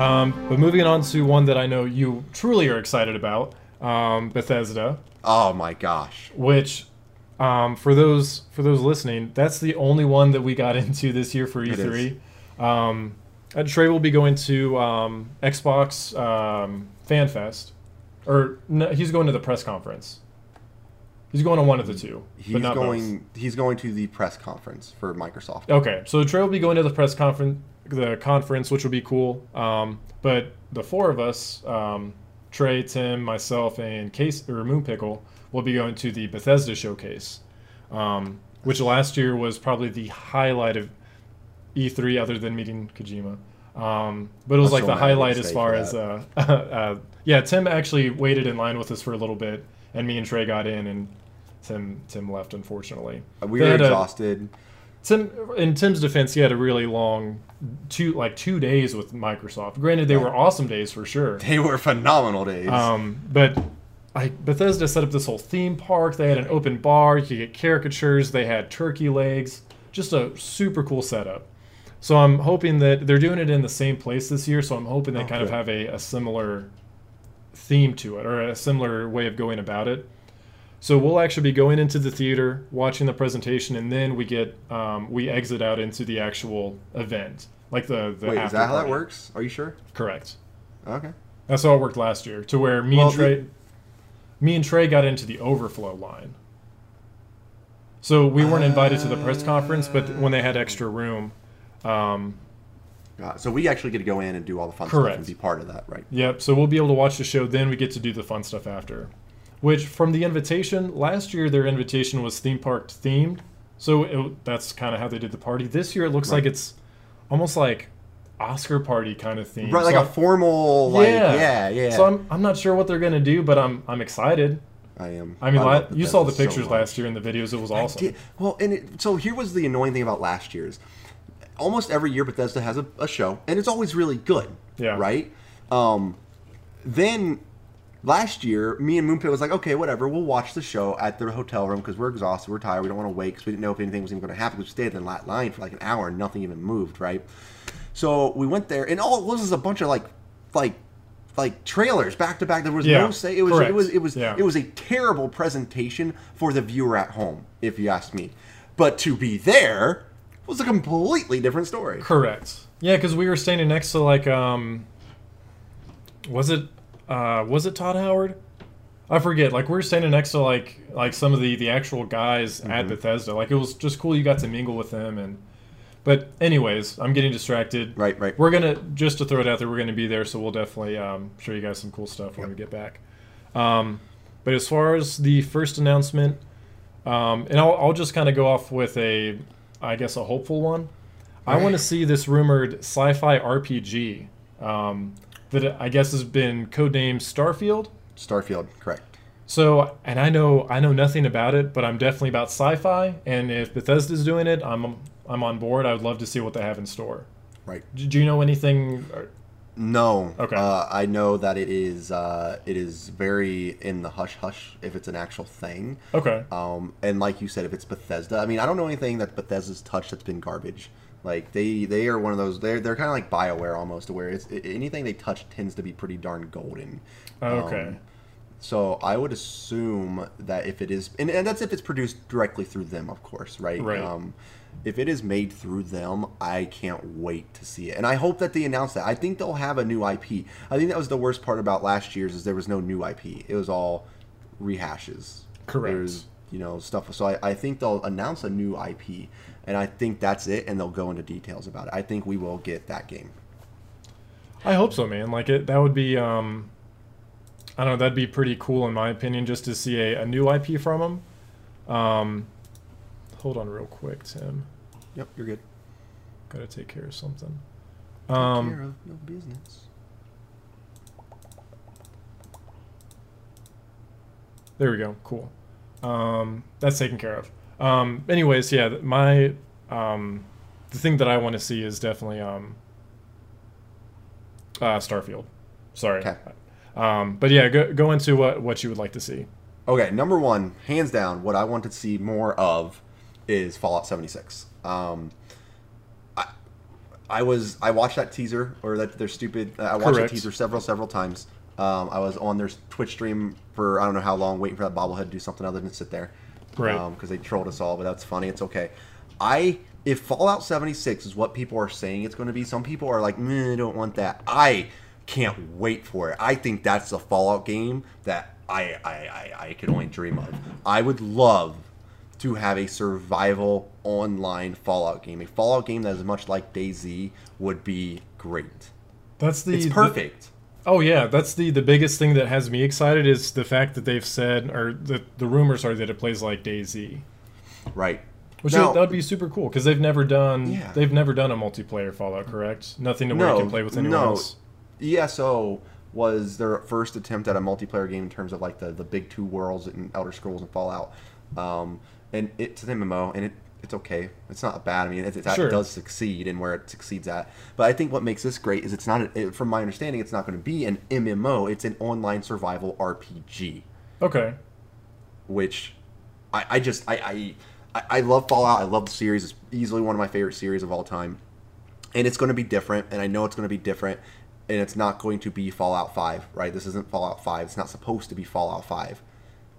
But moving on to one that I know you truly are excited about, Bethesda. Oh my gosh. Which, for those listening, that's the only one that we got into this year for E3. Trey will be going to Xbox FanFest. Or, no, he's going to the press conference. He's going to one of the two, but not both. He's going to the press conference for Microsoft. Okay, so Trey will be going to the press conference, which will be cool. But the four of us, Trey, Tim, myself, and Moonpickle, will be going to the Bethesda showcase, which last year was probably the highlight of E3, other than meeting Kojima. But it was like the highlight as far as yeah. Tim actually waited in line with us for a little bit, and me and Trey got in, and Tim left, unfortunately. We were exhausted. In Tim's defense, he had a really long two days with Microsoft. Granted, they were awesome days for sure. They were phenomenal days. But Bethesda set up this whole theme park. They had an open bar. You could get caricatures. They had turkey legs. Just a super cool setup. So I'm hoping that they're doing it in the same place this year. So I'm hoping they kind of have a similar theme to it, or a similar way of going about it. So we'll actually be going into the theater, watching the presentation, and then we get we exit out into the actual event, like the Wait, is that how that works? Are you sure? Correct. Okay. That's how it worked last year, to where me and Trey got into the overflow line. So we weren't invited to the press conference, but when they had extra room. So we actually get to go in and do all the fun stuff and be part of that, right? Yep. So we'll be able to watch the show, then we get to do the fun stuff after. Which, from the invitation, last year their invitation was theme park themed, so that's kind of how they did the party. This year it looks like it's almost like Oscar party kind of theme. Right, so like a formal, So I'm not sure what they're going to do, but I'm excited. I am. I mean, you saw the pictures last year and the videos, it was awesome. So here was the annoying thing about last year's. Almost every year Bethesda has a show, and it's always really good, right? Then last year, me and Moonpit was like, okay, whatever, we'll watch the show at the hotel room because we're exhausted, we're tired, we don't want to wait because we didn't know if anything was even going to happen. We stayed in that line for like an hour and nothing even moved, right? So we went there, and all it was a bunch of like trailers back to back. There was no say. It was a terrible presentation for the viewer at home, if you ask me. But to be there was a completely different story. Correct. Yeah, because we were standing next to like was it Todd Howard? I forget. Like, we were standing next to like some of the actual guys at Bethesda. Like, it was just cool you got to mingle with them. But anyways, I'm getting distracted. Right. We're gonna, just to throw it out there, we're gonna be there, so we'll definitely show you guys some cool stuff when we get back. But as far as the first announcement, and I'll just kind of go off with a hopeful one. All I want to see this rumored sci-fi RPG that I guess has been codenamed Starfield. Starfield, correct. So, and I know nothing about it, but I'm definitely about sci-fi, and if Bethesda's doing it, I'm on board. I would love to see what they have in store. Right. Do you know anything? No. Okay. I know that it is very in the hush-hush if it's an actual thing. Okay. And like you said, if it's Bethesda, I mean, I don't know anything that Bethesda's touched that's been garbage. Like, they are one of those, they're kind of like BioWare almost, where anything they touch tends to be pretty darn golden. Okay. So I would assume that if it is, and that's if it's produced directly through them, of course, right? Right. If it is made through them, I can't wait to see it. And I hope that they announce that. I think they'll have a new IP. I think that was the worst part about last year's, is there was no new IP. It was all rehashes. Correct. There's, stuff. So I think they'll announce a new IP, and I think that's it, and they'll go into details about it. I think we will get that game. I hope so, man. Like, that would be, I don't know, that'd be pretty cool in my opinion, just to see a new IP from them. Hold on real quick, Tim. Yep, you're good. Gotta take care of something. Take care of your business. There we go. Cool. That's taken care of. Anyways, yeah, my the thing that I want to see is definitely Starfield. Sorry. Okay. But yeah, go into what you would like to see. Okay, number one, hands down, what I want to see more of is Fallout 76. I watched that teaser, or that their stupid. I watched that teaser several times. I was on their Twitch stream for I don't know how long, waiting for that bobblehead to do something other than sit there, right? Because they trolled us all, but that's funny. It's okay. If Fallout 76 is what people are saying it's going to be, some people are like, meh, I don't want that. I can't wait for it. I think that's the Fallout game that I could only dream of. I would love to have a survival online Fallout game. A Fallout game that is much like DayZ would be great. It's perfect. Oh yeah, that's the biggest thing that has me excited is the fact that they've said, or the rumors are that it plays like DayZ. Right. Which that would be super cool, because they've never done a multiplayer Fallout, correct? Nothing to where you can play with anyone else. ESO was their first attempt at a multiplayer game in terms of like the big two worlds in Elder Scrolls and Fallout. And it's an MMO, and it's okay. It's not bad. I mean, it does succeed in where it succeeds at. But I think what makes this great is it's not, from my understanding, it's not going to be an MMO. It's an online survival RPG. Okay. Which I love Fallout. I love the series. It's easily one of my favorite series of all time. And it's going to be different, and I know it's going to be different, and it's not going to be Fallout 5, right? This isn't Fallout 5. It's not supposed to be Fallout 5.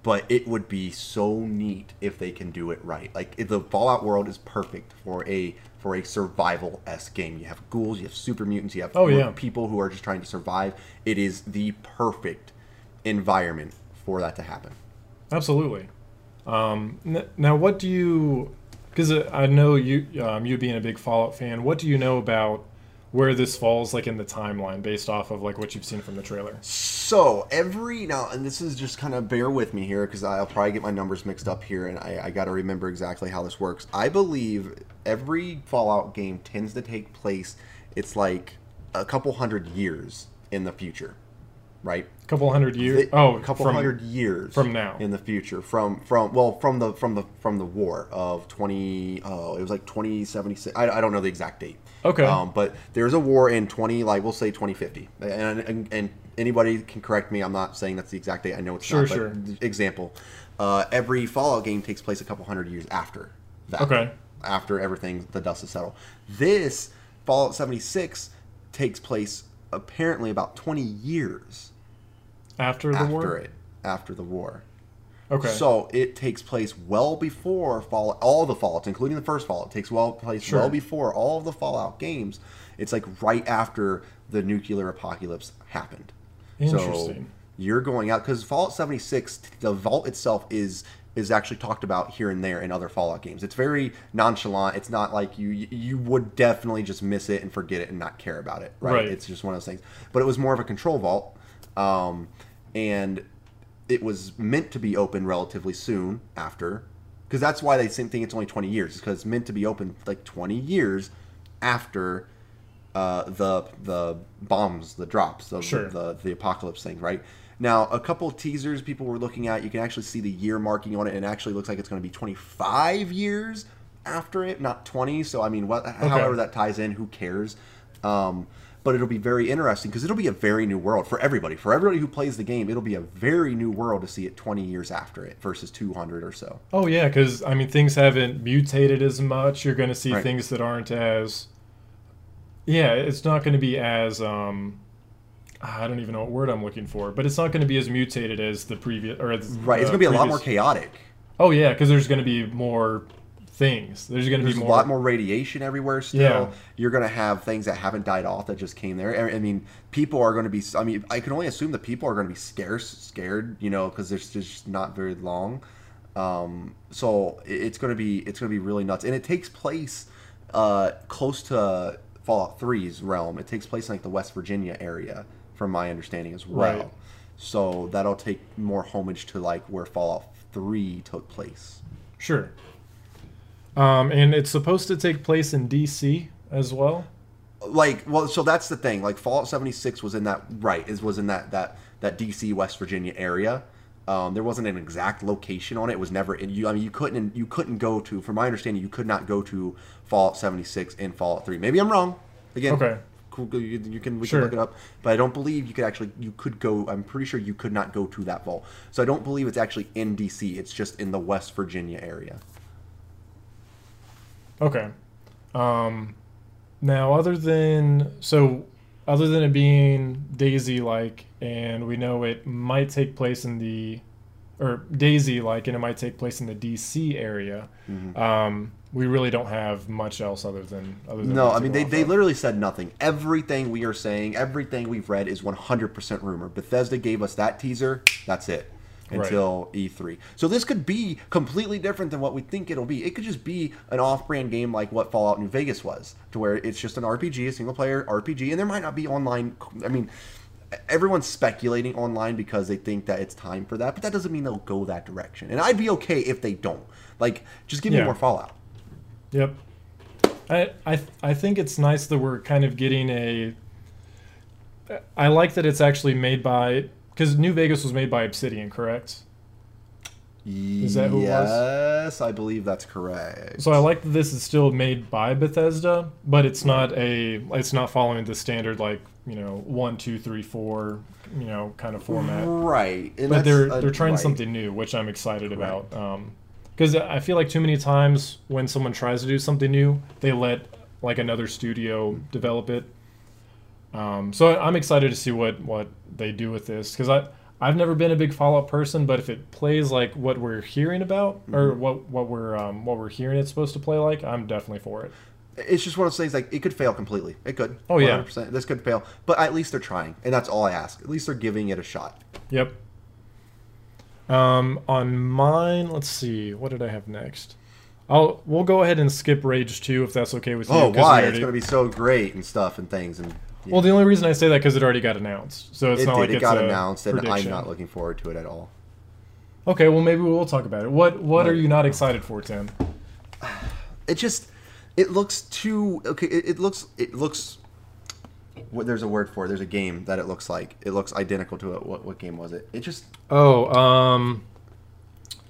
But it would be so neat if they can do it right. Like, the Fallout world is perfect for a survival-esque game. You have ghouls, you have super mutants, you have people who are just trying to survive. It is the perfect environment for that to happen. Absolutely. Now, what do you, because I know you, you being a big Fallout fan, what do you know about where this falls, like in the timeline, based off of like what you've seen from the trailer? So and this is just kind of bear with me here, because I'll probably get my numbers mixed up here, and I got to remember exactly how this works. I believe every Fallout game tends to take place, it's like a couple hundred years in the future. Right, a couple hundred years. Hundred years from now, in the future, from the war of 20. Oh, it was like 2076. I don't know the exact date. Okay. But there's a war in 2050, and anybody can correct me. I'm not saying that's the exact date. I know it's not. Sure. But example, every Fallout game takes place a couple hundred years after that. Okay. After everything, the dust has settled. This Fallout 76 takes place apparently about 20 years. After the war. Okay. So it takes place well before Fallout, all the Fallouts, including the first Fallout, takes place well before all of the Fallout games. It's like right after the nuclear apocalypse happened. Interesting. So you're going out, because Fallout 76, the vault itself is actually talked about here and there in other Fallout games. It's very nonchalant. It's not like you would definitely just miss it and forget it and not care about it. Right. It's just one of those things. But it was more of a control vault. And it was meant to be open relatively soon after, because that's why they think it's only 20 years, because it's meant to be open like 20 years after the bombs, the drops of the apocalypse thing, right? Now, a couple of teasers people were looking at, you can actually see the year marking on it, and it actually looks like it's going to be 25 years after it, not 20. So, I mean, however that ties in, who cares? But it'll be very interesting, because it'll be a very new world for everybody. For everybody who plays the game, it'll be a very new world to see it 20 years after it versus 200 or so. Oh, yeah, because, I mean, things haven't mutated as much. You're going to see things that aren't as... Yeah, it's not going to be as... I don't even know what word I'm looking for, but it's not going to be as mutated as the previous... it's going to be a lot more chaotic. Oh, yeah, because there's going to be more... things. There's a lot more radiation everywhere still. Yeah. You're going to have things that haven't died off that just came there. I mean, people are going to be... I mean, I can only assume that people are going to be scared, you know, because there's just not very long. So it's going to be really nuts. And it takes place close to Fallout 3's realm. It takes place in like the West Virginia area, from my understanding as well. Right. So that'll take more homage to like where Fallout 3 took place. Sure. And it's supposed to take place in DC as well. So that's the thing. Like, Fallout 76 was in that that DC West Virginia area. There wasn't an exact location on it. It was never in you. I mean, you couldn't go to. From my understanding, you could not go to Fallout 76 and Fallout 3. Maybe I'm wrong. Again, okay. We can look it up. But I don't believe you could actually. You could go. I'm pretty sure you could not go to that vault. So I don't believe it's actually in DC. It's just in the West Virginia area. Okay. Now, other than it being DayZ-like, and we know it might take place in the, or DayZ-like, and it might take place in the DC area. Mm-hmm. We really don't have much else other than no. I mean, they literally said nothing. Everything we are saying, everything we've read is 100% rumor. Bethesda gave us that teaser. That's it until E3. So this could be completely different than what we think it'll be. It could just be an off-brand game like what Fallout New Vegas was, to where it's just an RPG, a single-player RPG, and there might not be online. I mean, everyone's speculating online because they think that it's time for that, but that doesn't mean they'll go that direction. And I'd be okay if they don't. Like, just give me more Fallout. Yep. I think it's nice that we're kind of getting a... I like that it's actually made by... Because New Vegas was made by Obsidian, correct? Is that who it was? Yes, I believe that's correct. So I like that this is still made by Bethesda, but it's not following the standard, like, you know, 1, 2, 3, 4, you know, kind of format. Right. And but they're trying something new, which I'm excited about. Because I feel like too many times when someone tries to do something new, they let, like, another studio develop it. So I'm excited to see what they do with this. Because I've never been a big Fallout person, but if it plays like what we're hearing about, or what we're hearing it's supposed to play like, I'm definitely for it. It's just one of those things, like, it could fail completely. It could. Oh, 100%. Yeah. This could fail. But at least they're trying, and that's all I ask. At least they're giving it a shot. Yep. On mine, let's see, what did I have next? We'll go ahead and skip Rage 2 if that's okay with you. Oh, why? It's going to be so great and stuff and things. And yeah. Well, the only reason I say that because it already got announced. So it's not like it got announced, and I'm not looking forward to it at all. Okay, well, maybe we'll talk about it. What are you not excited for, Tim? It looks too okay. It looks. There's a word for it. There's a game that it looks like. It looks identical to it. What game was it? It just. Oh,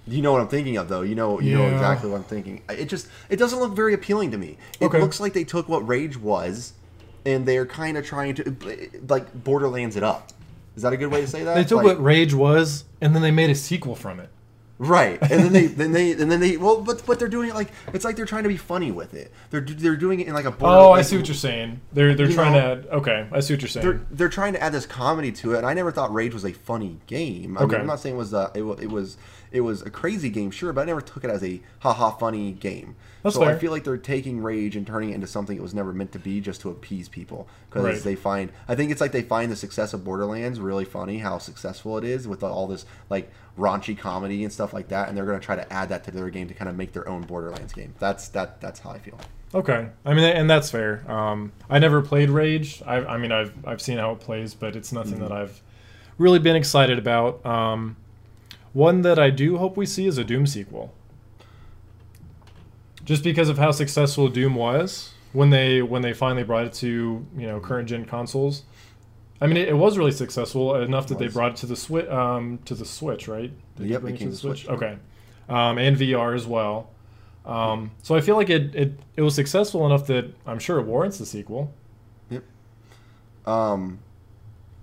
You know what I'm thinking of, though. You know exactly what I'm thinking. It doesn't look very appealing to me. It looks like they took what Rage was, and they're kind of trying to, like, Borderlands it up. Is that a good way to say that? They took what Rage was, and then they made a sequel from it. Right, and then but they're doing it like it's like they're trying to be funny with it. They're doing it in like a Borderlands. Oh, I see what you're saying. They're trying to I see what you're saying. They're trying to add this comedy to it, and I never thought Rage was a funny game. I mean, I'm not saying it was a crazy game, sure, but I never took it as a haha funny game. That's so fair. I feel like they're taking Rage and turning it into something it was never meant to be, just to appease people, because I think they find the success of Borderlands really funny, how successful it is with all this like raunchy comedy and stuff like that, and they're going to try to add that to their game to kind of make their own Borderlands game. That's how I feel. Okay, I mean, and that's fair. I never played Rage. I've seen how it plays, but it's nothing that I've really been excited about. One that I do hope we see is a Doom sequel, just because of how successful Doom was when they finally brought it to, you know, current gen consoles. I mean, it was really successful enough that they brought it to the Switch. Right? Yep, it came to the Switch. Okay, and VR as well. So I feel like it was successful enough that I'm sure it warrants a sequel. Yep.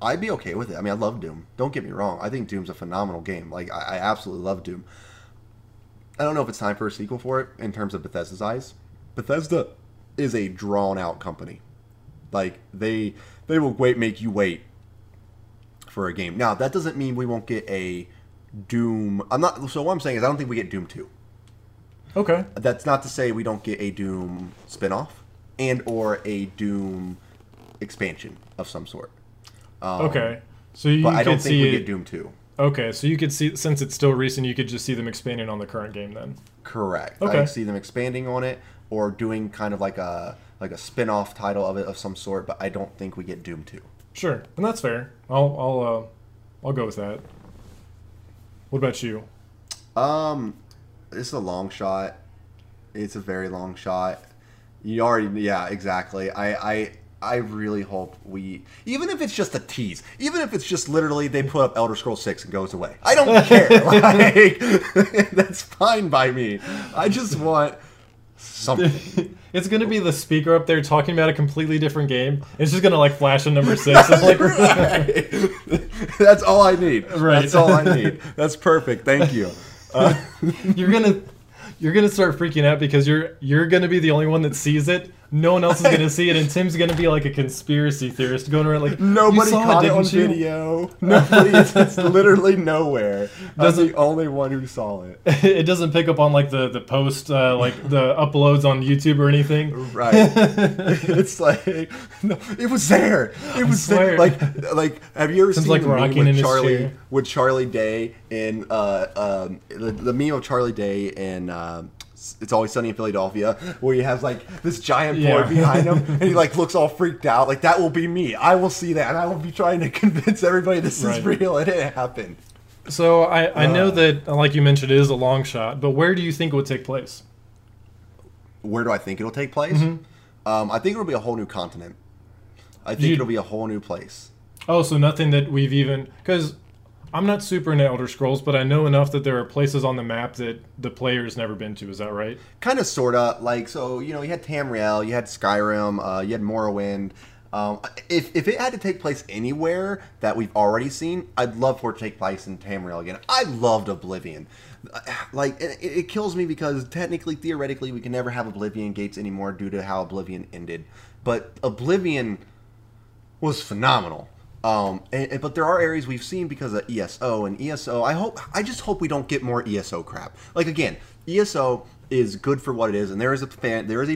I'd be okay with it. I mean, I love Doom. Don't get me wrong. I think Doom's a phenomenal game. Like, I absolutely love Doom. I don't know if it's time for a sequel for it in terms of Bethesda's eyes. Bethesda is a drawn-out company. Like, they will make you wait for a game. Now, that doesn't mean we won't get a Doom. So what I'm saying is I don't think we get Doom 2. Okay. That's not to say we don't get a Doom spinoff and or a Doom expansion of some sort. Okay. So you but I don't think we get Doom 2. Okay, so you could see, since it's still recent, you could just see them expanding on the current game then. Correct. Okay. I see them expanding on it or doing kind of like a spin-off title of it of some sort, but I don't think we get Doom 2. Sure, and that's fair. I'll go with that. What about you? This is a long shot. It's a very long shot. Exactly. I really hope we, even if it's just a tease, even if it's just literally they put up Elder Scrolls 6 and goes away, I don't care. Like, that's fine by me. I just want something. It's going to be the speaker up there talking about a completely different game. It's just going to, like, flash a number 6. Like, that's all I need. Right. That's all I need. That's perfect. Thank you. You're going to start freaking out because you're going to be the only one that sees it. No one else is going to see it, and Tim's going to be like a conspiracy theorist going around like, nobody caught it on video. Nobody, it's literally nowhere. I'm the only one who saw it. It doesn't pick up on like the post, like the uploads on YouTube or anything. Right. It's like, no, it was there. It was there. Like, have you ever Tim's seen like the rocking meme with Charlie, Day in, the meme of Charlie Day in, It's Always Sunny in Philadelphia, where he has like this giant board behind him, and he like looks all freaked out. Like, that will be me. I will see that, and I will be trying to convince everybody this is real, and it happened. So I know that, like you mentioned, it is a long shot. But where do you think it would take place? Where do I think it'll take place? I think it'll be a whole new continent. I think it'll be a whole new place. Oh, so nothing that we've even I'm not super into Elder Scrolls, but I know enough that there are places on the map that the player's never been to. Is that right? Kind of, sort of. Like, so, you know, you had Tamriel, you had Skyrim, you had Morrowind. If it had to take place anywhere that we've already seen, I'd love for it to take place in Tamriel again. I loved Oblivion. Like, it kills me because technically, theoretically, we can never have Oblivion gates anymore due to how Oblivion ended. But Oblivion was phenomenal. But there are areas we've seen because of ESO, and ESO, I just hope we don't get more ESO crap. Like, again, ESO is good for what it is, and there is a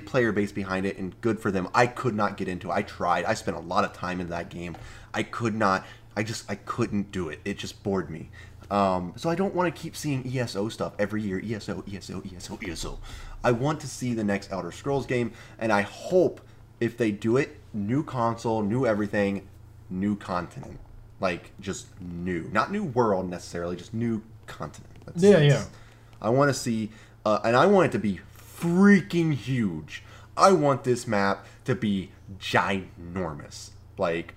player base behind it, and good for them. I could not get into it. I tried. I spent a lot of time in that game. I couldn't do it. It just bored me. So I don't want to keep seeing ESO stuff every year. ESO, ESO, ESO, ESO. I want to see the next Elder Scrolls game, and I hope if they do it, new console, new everything, new continent, like just new, not new world necessarily, just new continent. I want to see, and I want it to be freaking huge. I want this map to be ginormous. Like,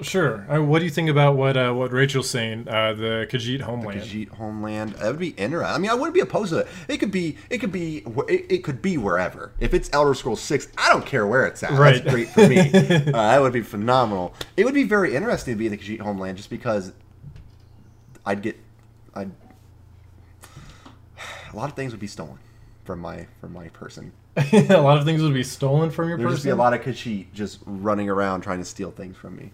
sure. What do you think about what Rachel's saying? The Khajiit homeland. The Khajiit homeland. That would be interesting. I mean, I wouldn't be opposed to it. It could be wherever. If it's Elder Scrolls 6, I don't care where it's at. Right. That's great for me. That would be phenomenal. It would be very interesting to be in the Khajiit homeland, just because I'd a lot of things would be stolen from my person. A lot of things would be stolen from your person? There'd just be a lot of Khajiit just running around trying to steal things from me.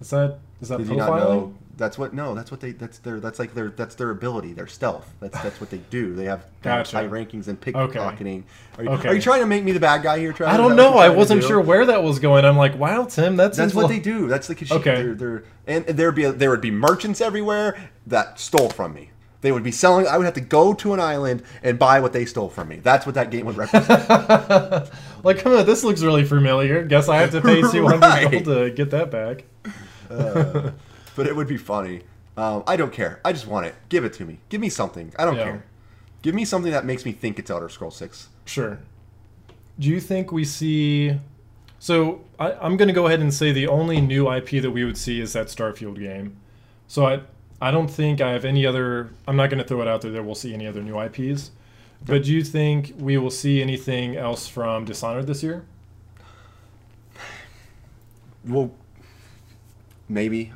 Is that profiling? You not know? That's their ability, their stealth. That's what they do. They have high rankings and pickpocketing. Okay. Are you trying to make me the bad guy here, Travis? I don't know. I wasn't sure where that was going. I'm like, wow, Tim, that's what they do. That's the Khajiit. Okay. There would be merchants everywhere that stole from me. They would be selling. I would have to go to an island and buy what they stole from me. That's what that game would represent. Like, come on, this looks really familiar. Guess I have to pay 200 gold to get that back. But it would be funny. I don't care. I just want it. Give it to me. Give me something. I don't care. Give me something that makes me think it's Elder Scrolls 6. Sure. Do you think we see... So, I'm going to go ahead and say the only new IP that we would see is that Starfield game. So, I don't think I have any other... I'm not going to throw it out there that we'll see any other new IPs. But do you think we will see anything else from Dishonored this year? Well, maybe.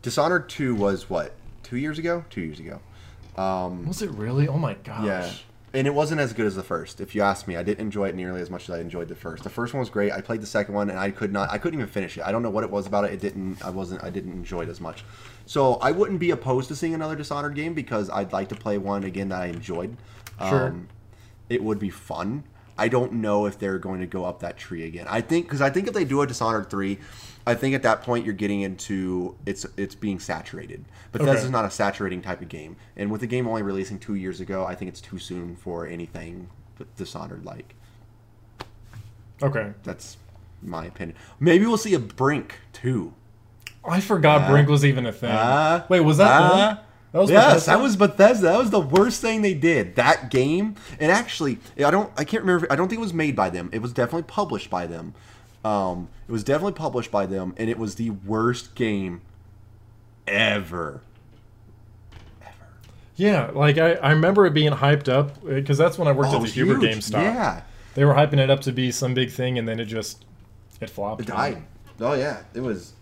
Dishonored 2 was, what, 2 years ago? 2 years ago. Was it really? Oh, my gosh. Yeah. And it wasn't as good as the first, if you ask me. I didn't enjoy it nearly as much as I enjoyed the first. The first one was great. I played the second one, and I couldn't even finish it. I don't know what it was about it. I didn't enjoy it as much. So I wouldn't be opposed to seeing another Dishonored game, because I'd like to play one again that I enjoyed. Sure. It would be fun. I don't know if they're going to go up that tree again. I think if they do a Dishonored 3, I think at that point you're getting into it's being saturated. Bethesda's not a saturating type of game. And with the game only releasing 2 years ago, I think it's too soon for anything Dishonored-like. Okay. That's my opinion. Maybe we'll see a Brink, too. I forgot Brink was even a thing. Wait, was that Brink? That was Bethesda? That was Bethesda. That was the worst thing they did. That game, and actually, I can't remember. I don't think it was made by them. It was definitely published by them. And it was the worst game ever. Yeah, like I remember it being hyped up, because that's when I worked at the Huber GameStop. Yeah, they were hyping it up to be some big thing, and then it flopped. It died. Oh yeah, it was.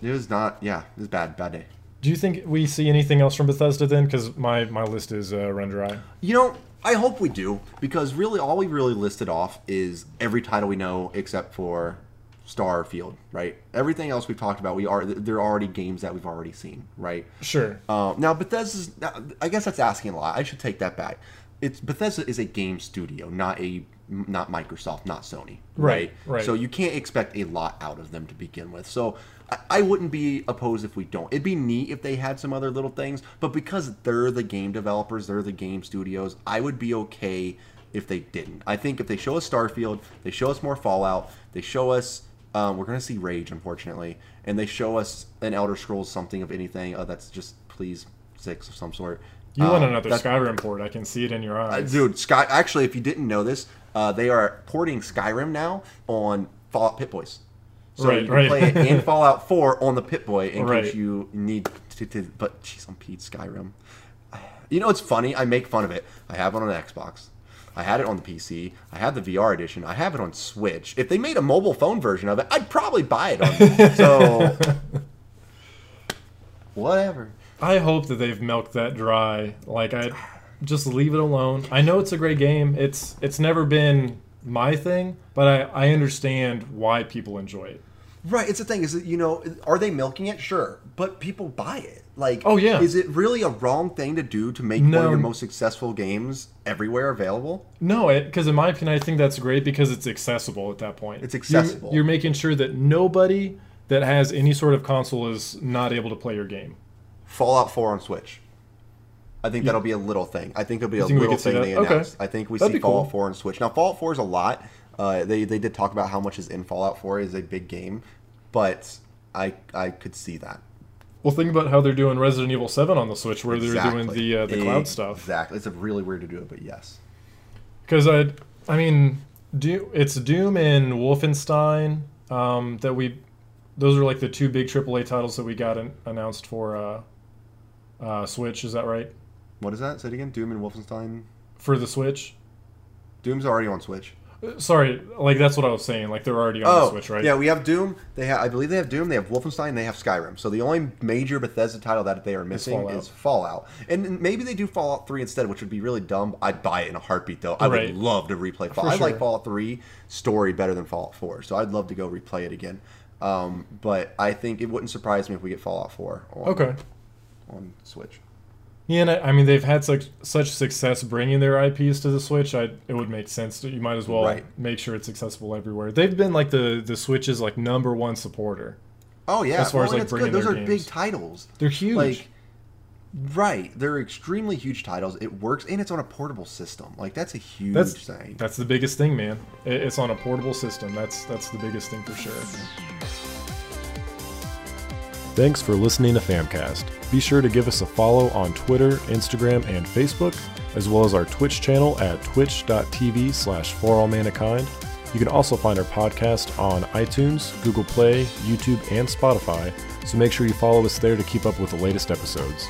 It was not. Yeah, it was bad day. Do you think we see anything else from Bethesda then? Because my list is run dry. You know, I hope we do, because really all we really listed off is every title we know except for Starfield, right? Everything else we've talked about, there are already games that we've already seen, right? Sure. Now Bethesda's, I guess that's asking a lot. I should take that back. Bethesda is a game studio, not Microsoft, not Sony, right? So you can't expect a lot out of them to begin with. So I wouldn't be opposed if we don't. It'd be neat if they had some other little things, but because they're the game developers, they're the game studios, I would be okay if they didn't. I think if they show us Starfield, they show us more Fallout, they show us, we're going to see Rage, unfortunately, and they show us an Elder Scrolls something of anything, that's just please 6 of some sort. You want another Skyrim port. I can see it in your eyes. Dude, actually, if you didn't know this, they are porting Skyrim now on Fallout Pip-Boys. So you can play it in Fallout 4 on the Pip-Boy in case you need to... But, jeez, I'm Pete Skyrim. You know, it's funny. I make fun of it. I have it on an Xbox. I had it on the PC. I had the VR edition. I have it on Switch. If they made a mobile phone version of it, I'd probably buy it on it. So, whatever. I hope that they've milked that dry. Like, I just leave it alone. I know it's a great game. It's never been my thing, but I understand why people enjoy it. Right. It's the thing. Is that, you know, are they milking it? Sure. But people buy it. Like, oh, yeah. Is it really a wrong thing to do to make one of your most successful games everywhere available? No, because in my opinion, I think that's great because it's accessible at that point. It's accessible. You're making sure that nobody that has any sort of console is not able to play your game. Fallout 4 on Switch. I think that'll be a little thing. I think it'll be a little thing they announced. Okay. I think we see Fallout 4 on Switch. Now, Fallout 4 is a lot. They did talk about how much is in Fallout 4. It is a big game. But I could see that. Well, think about how they're doing Resident Evil 7 on the Switch, where they're doing the cloud stuff. Exactly. It's a really weird to do it, but yes. Because, I mean, it's Doom and Wolfenstein that we... Those are like the two big AAA titles that we got announced for... Switch, is that right? What is that? Say it again. Doom and Wolfenstein for the Switch. Doom's already on Switch. Sorry, like that's what I was saying. Like they're already on the Switch, right? Yeah, we have Doom. I believe they have Doom. They have Wolfenstein. They have Skyrim. So the only major Bethesda title that they are missing is Fallout. And maybe they do Fallout 3 instead, which would be really dumb. I'd buy it in a heartbeat, though. I would love to replay Fallout. I like Fallout 3 story better than Fallout 4, so I'd love to go replay it again. But I think it wouldn't surprise me if we get Fallout 4. On Switch. Yeah, and I mean, they've had such success bringing their IPs to the Switch, it would make sense. You might as well make sure it's accessible everywhere. They've been like the Switch's like number one supporter. Oh, yeah. As far as like bringing their games. Those are big titles. They're huge. Like, they're extremely huge titles. It works, and it's on a portable system. Like, that's a huge thing. That's the biggest thing, man. It's on a portable system. That's the biggest thing for sure. Thanks for listening to FamCast. Be sure to give us a follow on Twitter, Instagram, and Facebook, as well as our Twitch channel at twitch.tv/forallmankind. You can also find our podcast on iTunes, Google Play, YouTube, and Spotify, so make sure you follow us there to keep up with the latest episodes.